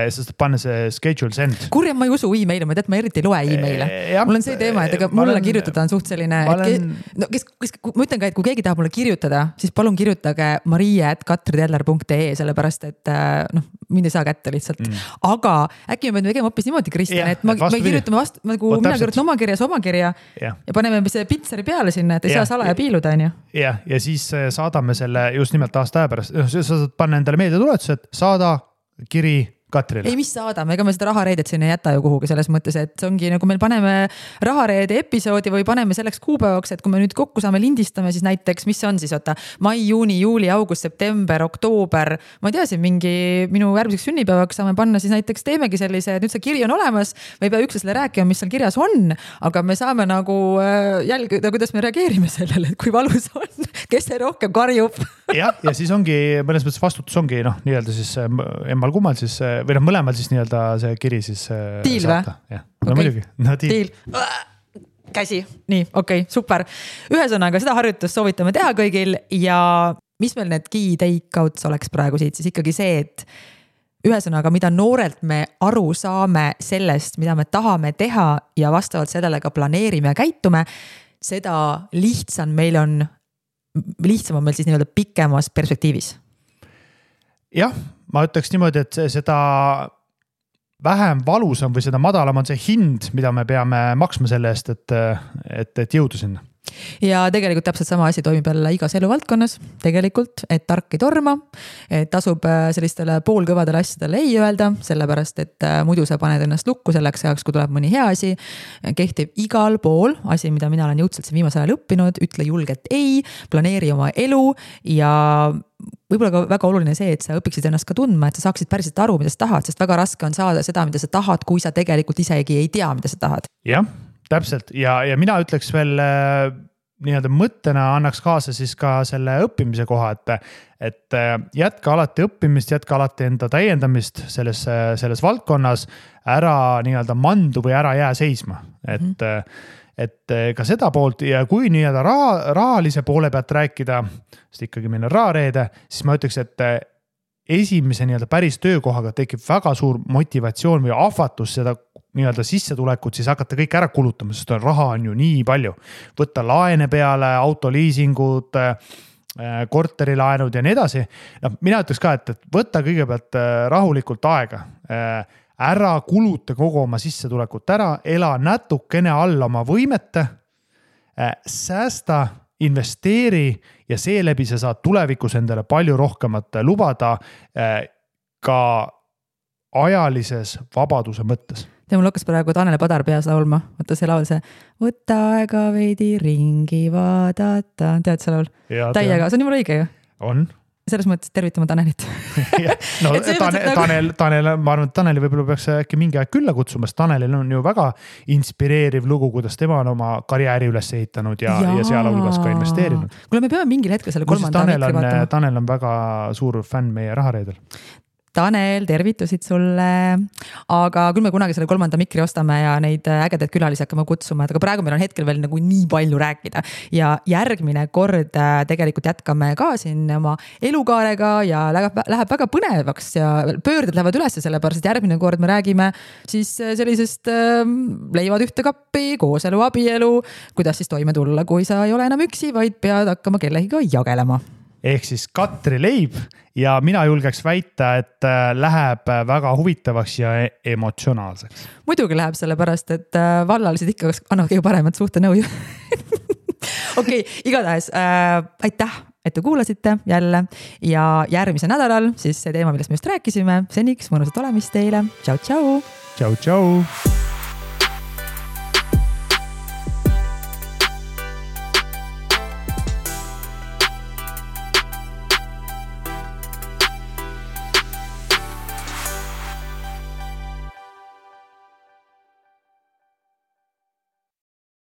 Sest panna see schedule send. Kurja, ma ei usu e-maile, ma tead, ma eriti ei loe e-maile. Ja, mul on see teema, et aga mulle olen, kirjutada on suht selline... Olen... Ke... No, kes, kes, ma ütlen ka, et kui keegi tahab mulle kirjutada, siis palun kirjutage maria at katriteller dot ee, sellepärast, et noh, mind ei saa kätte lihtsalt. Mm. Aga äkki me peame tegema hoopis niimoodi, Kristjan, et ma, ma kirjutame vastu, ma, kui o, mina kirjutan oma kirjas oma kirja ja, ja paneme selle pitseri peale sinna, et ei ja. saa salaja piiluda. Ja, ja, ja siis saadame selle just nimelt aasta pärast. Sa saad panna endale meelde tuletused, saada kiri Katrile. Ei, mis saadame, ega me seda rahareedet siin ei jäta ju kuhugi selles mõttes, et see ongi nagu meil paneme rahareede episoodi või paneme selleks kuupäevaks, et kui me nüüd kokku saame lindistame, siis näiteks, mis see on siis, oota, mai, juuni, juuli, august, september, oktoober, ma ei tea, siin mingi minu järgmiseks sünnipäevaks saame panna, siis näiteks teemegi sellise, et nüüd see kiri on olemas, me ei pea ükslesele rääkima, mis seal kirjas on, aga me saame nagu jälg, kuidas me reageerime sellele, kui valus on, kes see rohkem karjub. Ja, ja siis ongi, mõnes mõttes vastutus ongi, noh, nii-öelda siis emmal kummal siis või noh, mõlemal siis nii-öelda see kiri siis Tiil, saata. Jah. No okay. Muidugi. No, tiil. tiil. Käsi. Nii, okei, okay, super. Ühesõnaga seda harjutust soovitame teha kõigil ja mis meil need key take-outs oleks praegu siit, siis ikkagi see, et ühesõnaga, mida noorelt me aru saame sellest, mida me tahame teha ja vastavalt sellele ka planeerime ja käitume, seda lihtsam meil on, lihtsam on meil siis nii-öelda pikemas perspektiivis. Jah, ma ütleks niimoodi, et seda vähem valusam või seda madalam on see hind, mida me peame maksma selle eest, et, et, et jõudu sinna. Ja tegelikult täpselt sama asi toimib jälle igas eluvaldkonnas tegelikult, et tark ei torma, et tasub sellistele poolkõvadele asjadele ei öelda, sellepärast, et muidu sa paned ennast lukku selleks ajaks, kui tuleb mõni hea asi, kehtib igal pool asi, mida mina olen jõudselt siin viimasel ajal õppinud, ütle julgelt ei, planeeri oma elu ja võib-olla ka väga oluline see, et sa õpiksid ennast ka tundma, et sa saaksid päriselt aru, mida sa tahad, sest väga raske on saada seda, mida sa tahad, kui sa tegelikult isegi ei tea, mida sa tahad. Jah, täpselt. Ja, ja mina ütleks veel nii-öelda mõttena annaks kaasa siis ka selle õppimise koha, et, et jätka alati õppimist, jätka alati enda täiendamist selles, selles valdkonnas, ära nii-öelda mandu või ära jää seisma. Et, mm-hmm. et ka seda poolt ja kui nii-öelda raha, rahalise poole pealt rääkida, sest ikkagi meil on rahareede, siis ma ütleks, et esimese nii-öelda päris töökohaga tekib väga suur motivatsioon või ahvatus seda nii-öelda sissetulekut, siis hakata kõik ära kulutama, sest raha on ju nii palju. Võtta laene peale, autoliisingud, korterilaenud ja nii edasi. No, mina ütleks ka, et, et võtta kõigepealt rahulikult aega. Ära kuluta kogu oma sissetulekut ära, ela natukene alla oma võimete, säästa, investeeri ja seeläbi sa saad tulevikus endale palju rohkemat lubada ka ajalises vabaduse mõttes. Ja mul hakkas praegu Tanel Padar peas laulma. Võtta see laul see, võtta aega veidi ringi vaadata. Tead see laul? Täiega, see on niimoodi õige ju. On. Selles mõttes tervitama Tanelit. no, Tanel, Tanel, Tanel, ma arvan, et Taneli võib-olla peaks äkki mingi aeg külla kutsuma, sest Tanelil on ju väga inspireeriv lugu, kuidas tema on oma karjääri üles ehitanud ja, ja. ja seal hulgas ka investeerinud. Kuule, me peame mingil hetkel selle kolmanda Tanel on, Tanel on väga suur fänn meie rahareedel. Tanel, tervitusid sulle, aga küll me kunagi selle kolmanda mikri ostame ja neid ägedad külalisi hakkame kutsuma, et aga praegu meil on hetkel veel nagu nii palju rääkida ja järgmine kord tegelikult jätkame ka siin oma elukaarega ja läheb, läheb väga põnevaks ja pöörded lähevad üles sellepärast, et järgmine kord me räägime siis sellisest ähm, leivad ühte kappi, kooselu, abielu, kuidas siis toime tulla, kui sa ei ole enam üksi, vaid pead hakkama kellegiga jagelema. Ehk siis Katri leib ja mina julgeks väita, et läheb väga huvitavaks ja emotsionaalseks. Muidugi läheb sellepärast, et vallalised ikka annavad kõige paremat suhtenõu. Okei, okay, igatahes äh, aitäh, et te kuulasite jälle ja järgmise nädalal siis see teema, millest me just rääkisime. Seniks mõnusat olemist teile. Tšau, tšau! Tšau, tšau!